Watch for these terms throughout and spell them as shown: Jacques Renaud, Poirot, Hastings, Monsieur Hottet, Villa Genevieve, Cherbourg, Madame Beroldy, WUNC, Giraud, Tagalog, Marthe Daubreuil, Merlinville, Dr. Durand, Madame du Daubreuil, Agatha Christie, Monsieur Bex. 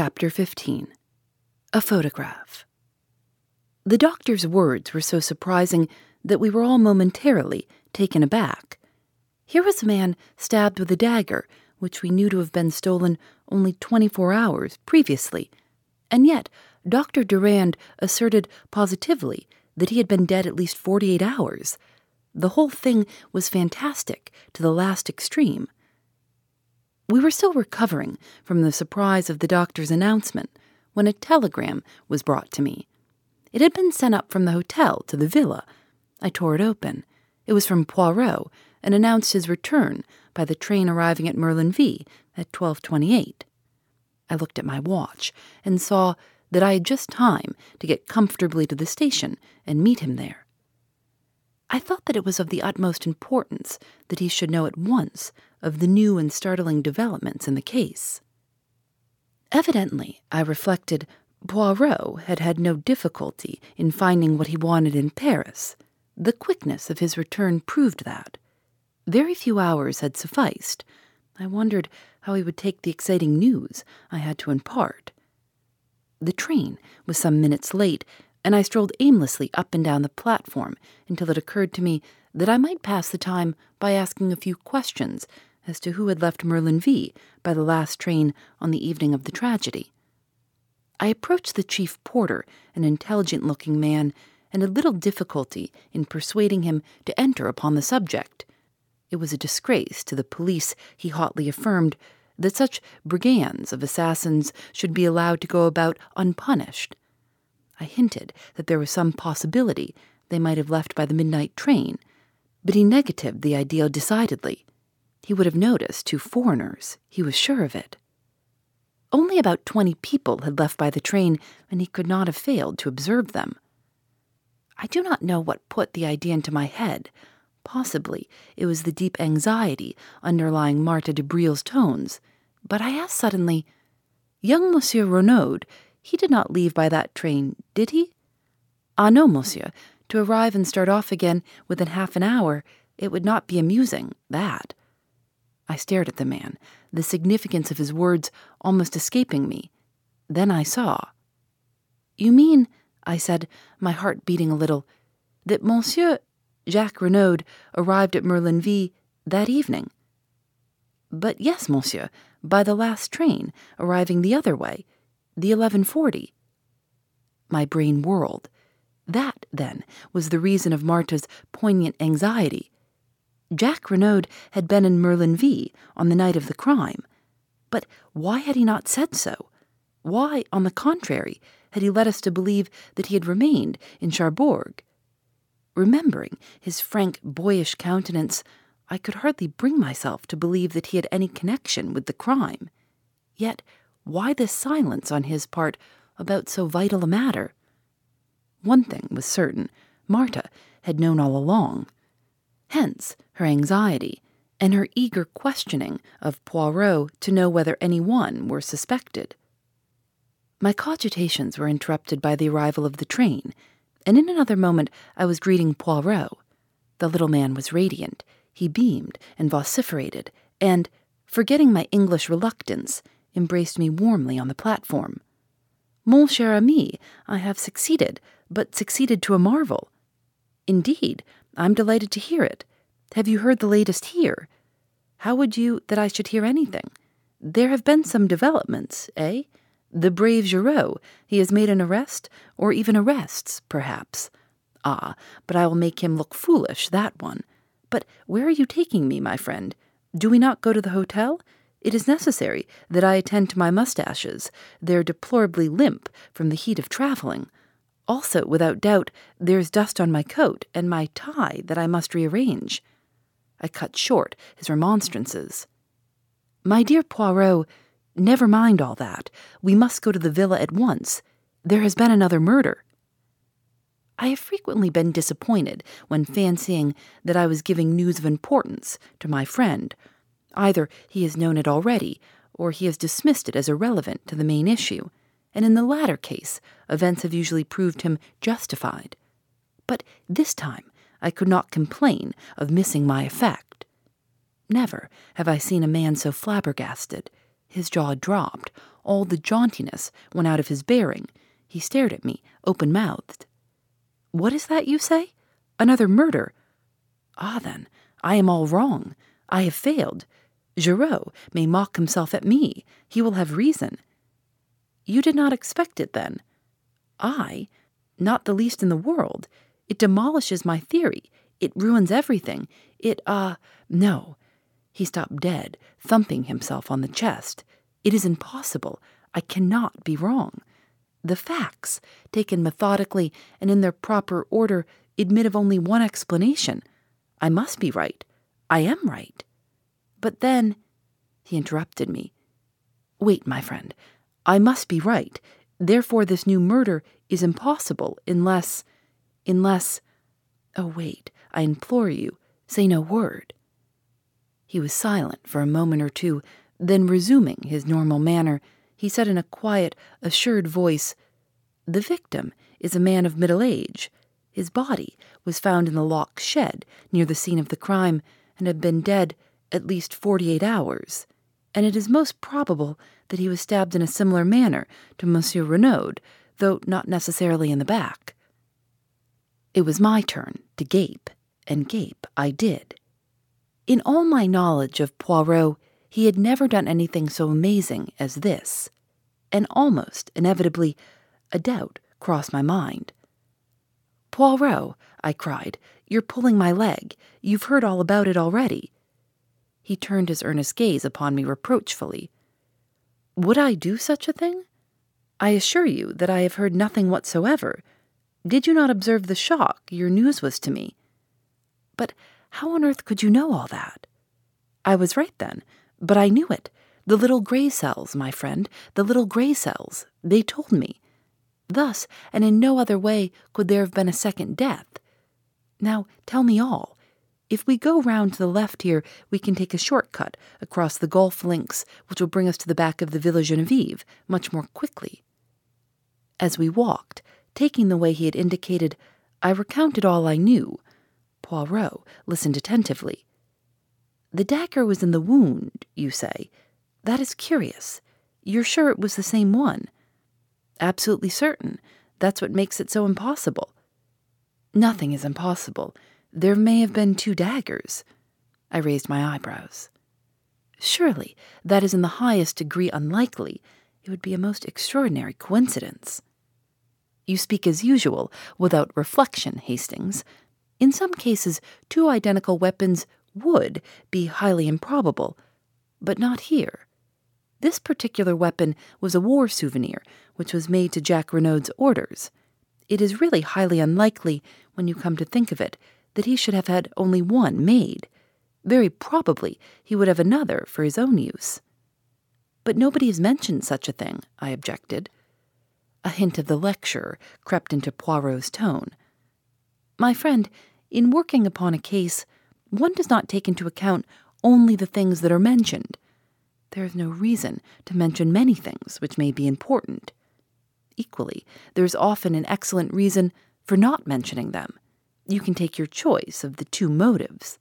Chapter 15. A Photograph. The doctor's words were so surprising that we were all momentarily taken aback. Here was a man stabbed with a dagger, which we knew to have been stolen only 24 hours previously, and yet Dr. Durand asserted positively that he had been dead at least 48 hours. The whole thing was fantastic to the last extreme. We were still recovering from the surprise of the doctor's announcement when a telegram was brought to me. It had been sent up from the hotel to the villa. I tore it open. It was from Poirot, and announced his return by the train arriving at Merlinville at 12:28. I looked at my watch and saw that I had just time to get comfortably to the station and meet him there. I thought that it was of the utmost importance that he should know at once of the new and startling developments in the case. Evidently, I reflected, Poirot had had no difficulty in finding what he wanted in Paris. The quickness of his return proved that. Very few hours had sufficed. I wondered how he would take the exciting news I had to impart. The train was some minutes late, and I strolled aimlessly up and down the platform until it occurred to me that I might pass the time by asking a few questions as to who had left Merlinville by the last train on the evening of the tragedy. I approached the chief porter, an intelligent-looking man, and had little difficulty in persuading him to enter upon the subject. It was a disgrace to the police, he hotly affirmed, that such brigands of assassins should be allowed to go about unpunished. I hinted that there was some possibility they might have left by the midnight train, but he negatived the idea decidedly. He would have noticed 2 foreigners, he was sure of it. Only about 20 people had left by the train, and he could not have failed to observe them. I do not know what put the idea into my head. Possibly it was the deep anxiety underlying Marthe Daubreuil's tones, but I asked suddenly, "Young Monsieur Renaud, he did not leave by that train, did he?" "Ah, no, monsieur. To arrive and start off again within half an hour, it would not be amusing, that." I stared at the man, the significance of his words almost escaping me. Then I saw. "You mean," I said, my heart beating a little, "that Monsieur Jacques Renaud arrived at Merlinville that evening?" "But yes, monsieur, by the last train, arriving the other way, the 11:40. My brain whirled. That, then, was the reason of Martha's poignant anxiety. Jacques Renaud had been in Merlinville on the night of the crime. But why had he not said so? Why, on the contrary, had he led us to believe that he had remained in Cherbourg? Remembering his frank, boyish countenance, I could hardly bring myself to believe that he had any connection with the crime. Yet why this silence on his part about so vital a matter? One thing was certain, Martha had known all along. Hence her anxiety and her eager questioning of Poirot to know whether any one were suspected. My cogitations were interrupted by the arrival of the train, and in another moment I was greeting Poirot. The little man was radiant. He beamed and vociferated, and, forgetting my English reluctance, embraced me warmly on the platform. "Mon cher ami, I have succeeded, but succeeded to a marvel." "Indeed, I'm delighted to hear it. Have you heard the latest here?" "How would you that I should hear anything? There have been some developments, eh? The brave Giraud, he has made an arrest, or even arrests, perhaps. Ah, but I will make him look foolish, that one. But where are you taking me, my friend? Do we not go to the hotel? It is necessary that I attend to my mustaches. They're deplorably limp from the heat of travelling. Also, without doubt, there's dust on my coat and my tie that I must rearrange." I cut short his remonstrances. "My dear Poirot, never mind all that. We must go to the villa at once. There has been another murder." I have frequently been disappointed when fancying that I was giving news of importance to my friend. Either he has known it already, or he has dismissed it as irrelevant to the main issue, and in the latter case, events have usually proved him justified. But this time I could not complain of missing my effect. Never have I seen a man so flabbergasted. His jaw dropped, all the jauntiness went out of his bearing. He stared at me, open-mouthed. "What is that you say? Another murder? Ah, then, I am all wrong. I have failed. Giraud may mock himself at me. He will have reason." "You did not expect it, then?" "I? Not the least in the world. It demolishes my theory. It ruins everything. No." He stopped dead, thumping himself on the chest. "It is impossible. I cannot be wrong. The facts, taken methodically and in their proper order, admit of only one explanation. I must be right. I am right." "But then—" He interrupted me. "Wait, my friend. I must be right. Therefore this new murder is impossible unless— Oh, wait, I implore you, say no word." He was silent for a moment or two, then resuming his normal manner, he said in a quiet, assured voice, "The victim is a man of middle age. His body was found in the lock shed near the scene of the crime and had been dead at least 48 hours, and it is most probable that he was stabbed in a similar manner to Monsieur Renaud, though not necessarily in the back." It was my turn to gape, and gape I did. In all my knowledge of Poirot, he had never done anything so amazing as this, and almost inevitably a doubt crossed my mind. "Poirot," I cried, "you're pulling my leg. You've heard all about it already." He turned his earnest gaze upon me reproachfully. "Would I do such a thing? I assure you that I have heard nothing whatsoever. Did you not observe the shock your news was to me?" "But how on earth could you know all that?" "I was right then. But I knew it. The little gray cells, my friend, the little gray cells, they told me. Thus, and in no other way, could there have been a second death. Now, tell me all. If we go round to the left here, we can take a short cut across the golf links, which will bring us to the back of the Villa Genevieve much more quickly." As we walked, taking the way he had indicated, I recounted all I knew. Poirot listened attentively. "The dagger was in the wound, you say. That is curious. You're sure it was the same one?" "Absolutely certain. That's what makes it so impossible." "Nothing is impossible. There may have been two daggers." I raised my eyebrows. "Surely that is in the highest degree unlikely. It would be a most extraordinary coincidence." "You speak as usual, without reflection, Hastings. In some cases, two identical weapons would be highly improbable, but not here. This particular weapon was a war souvenir which was made to Jacques Renaud's orders. It is really highly unlikely, when you come to think of it, that he should have had only one made. Very probably he would have another for his own use." "But nobody has mentioned such a thing," I objected. A hint of the lecturer crept into Poirot's tone. "My friend, in working upon a case, one does not take into account only the things that are mentioned. There is no reason to mention many things which may be important. Equally, there is often an excellent reason for not mentioning them. You can take your choice of the two motives."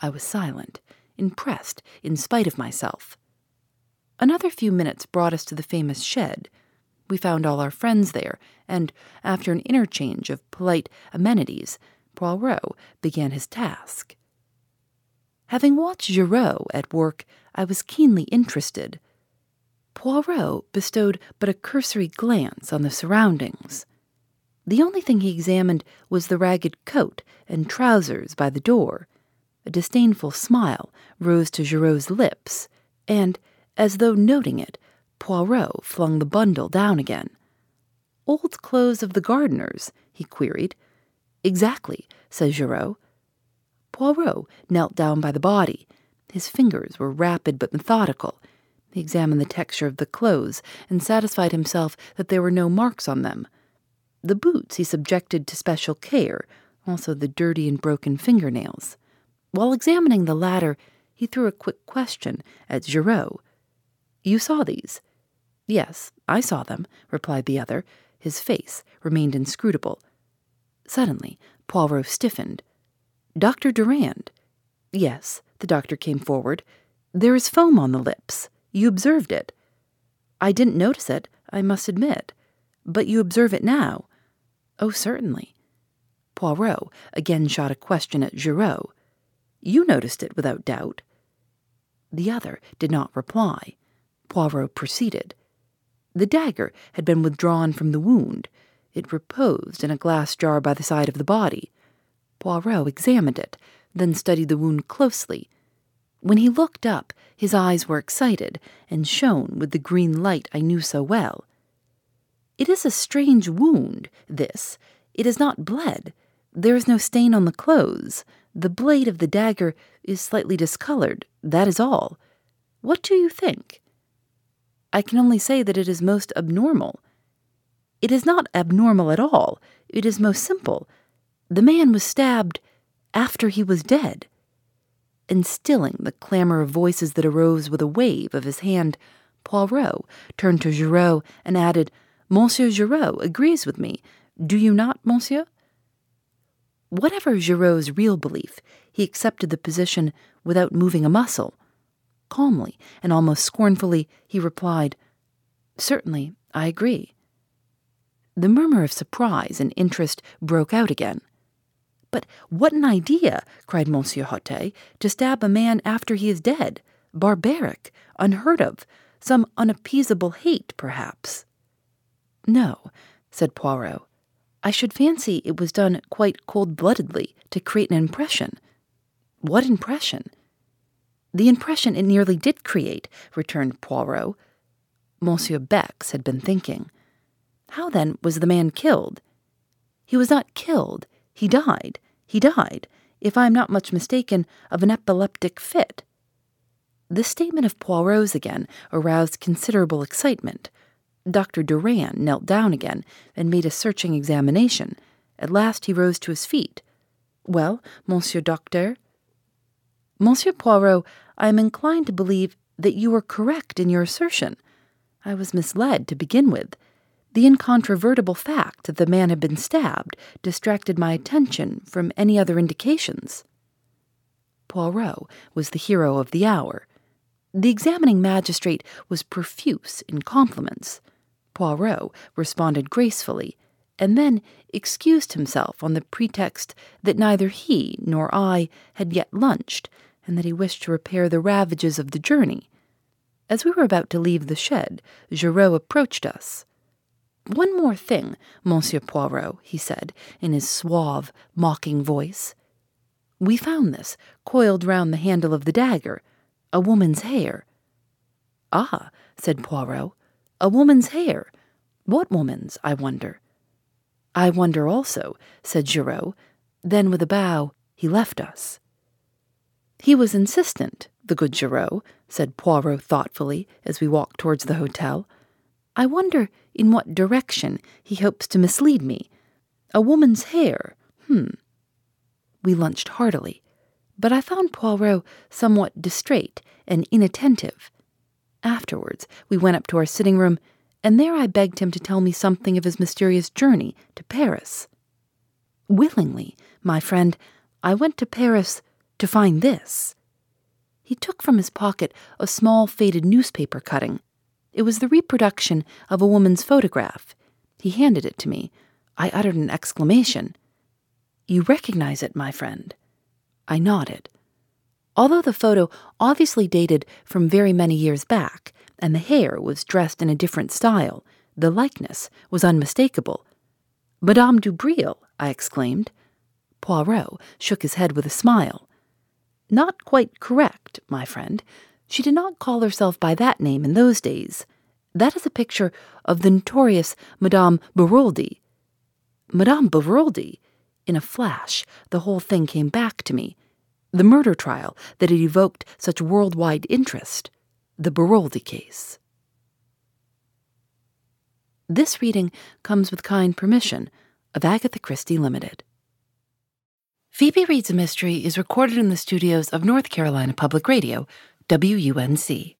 I was silent, impressed in spite of myself. Another few minutes brought us to the famous shed. We found all our friends there, and, after an interchange of polite amenities, Poirot began his task. Having watched Giraud at work, I was keenly interested. Poirot bestowed but a cursory glance on the surroundings. The only thing he examined was the ragged coat and trousers by the door. A disdainful smile rose to Giraud's lips, and, as though noting it, Poirot flung the bundle down again. "Old clothes of the gardeners?" he queried. "Exactly," said Giraud. Poirot knelt down by the body. His fingers were rapid but methodical. He examined the texture of the clothes and satisfied himself that there were no marks on them. The boots he subjected to special care, also the dirty and broken fingernails. While examining the latter, he threw a quick question at Giraud. "You saw these?" "Yes, I saw them," replied the other. His face remained inscrutable. Suddenly, Poirot stiffened. "Dr. Durand." "Yes," the doctor came forward. "There is foam on the lips. You observed it." I didn't notice it, I must admit. But you observe it now. Oh, certainly. Poirot again shot a question at Giraud. You noticed it without doubt. The other did not reply. Poirot proceeded. The dagger had been withdrawn from the wound. It reposed in a glass jar by the side of the body. Poirot examined it, then studied the wound closely. When he looked up, his eyes were excited and shone with the green light I knew so well. It is a strange wound, this. It is not bled. There is no stain on the clothes. The blade of the dagger is slightly discolored, that is all. What do you think? I can only say that it is most abnormal. It is not abnormal at all. It is most simple. The man was stabbed after he was dead. And stilling the clamor of voices that arose with a wave of his hand, Poirot turned to Giraud and added, Monsieur Giraud agrees with me. Do you not, Monsieur? Whatever Giraud's real belief, he accepted the position without moving a muscle. Calmly and almost scornfully, he replied, Certainly, I agree. The murmur of surprise and interest broke out again. But what an idea, cried Monsieur Hottet, to stab a man after he is dead. Barbaric, unheard of, some unappeasable hate, perhaps. No, said Poirot. I should fancy it was done quite cold-bloodedly to create an impression. What impression? The impression it nearly did create, returned Poirot. Monsieur Bex had been thinking. How, then, was the man killed? He was not killed. He died, if I am not much mistaken, of an epileptic fit. This statement of Poirot's again aroused considerable excitement. Dr. Durand knelt down again and made a searching examination. At last he rose to his feet. Well, Monsieur Doctor? Monsieur Poirot, I am inclined to believe that you were correct in your assertion. I was misled to begin with. The incontrovertible fact that the man had been stabbed distracted my attention from any other indications. Poirot was the hero of the hour. The examining magistrate was profuse in compliments. Poirot responded gracefully, and then excused himself on the pretext that neither he nor I had yet lunched, and that he wished to repair the ravages of the journey. As we were about to leave the shed, Giraud approached us. One more thing, Monsieur Poirot, he said, in his suave, mocking voice. We found this, coiled round the handle of the dagger, a woman's hair. Ah, said Poirot, a woman's hair. What woman's, I wonder? I wonder also, said Giraud. Then with a bow, he left us. He was insistent, the good Giraud, said Poirot thoughtfully as we walked towards the hotel. I wonder in what direction he hopes to mislead me. A woman's hair. We lunched heartily, but I found Poirot somewhat distrait and inattentive. Afterwards we went up to our sitting room, and there I begged him to tell me something of his mysterious journey to Paris. Willingly, my friend, I went to Paris to find this. He took from his pocket a small faded newspaper cutting. It was the reproduction of a woman's photograph. He handed it to me. I uttered an exclamation. You recognize it, my friend. I nodded. Although the photo obviously dated from very many years back, and the hair was dressed in a different style, the likeness was unmistakable. Madame du Daubreuil, I exclaimed. Poirot shook his head with a smile. Not quite correct, my friend. She did not call herself by that name in those days. That is a picture of the notorious Madame Beroldy. Madame Beroldy! In a flash, the whole thing came back to me. The murder trial that had evoked such worldwide interest. The Beroldy case. This reading comes with kind permission of Agatha Christie Limited. Phoebe Reads a Mystery is recorded in the studios of North Carolina Public Radio, WUNC.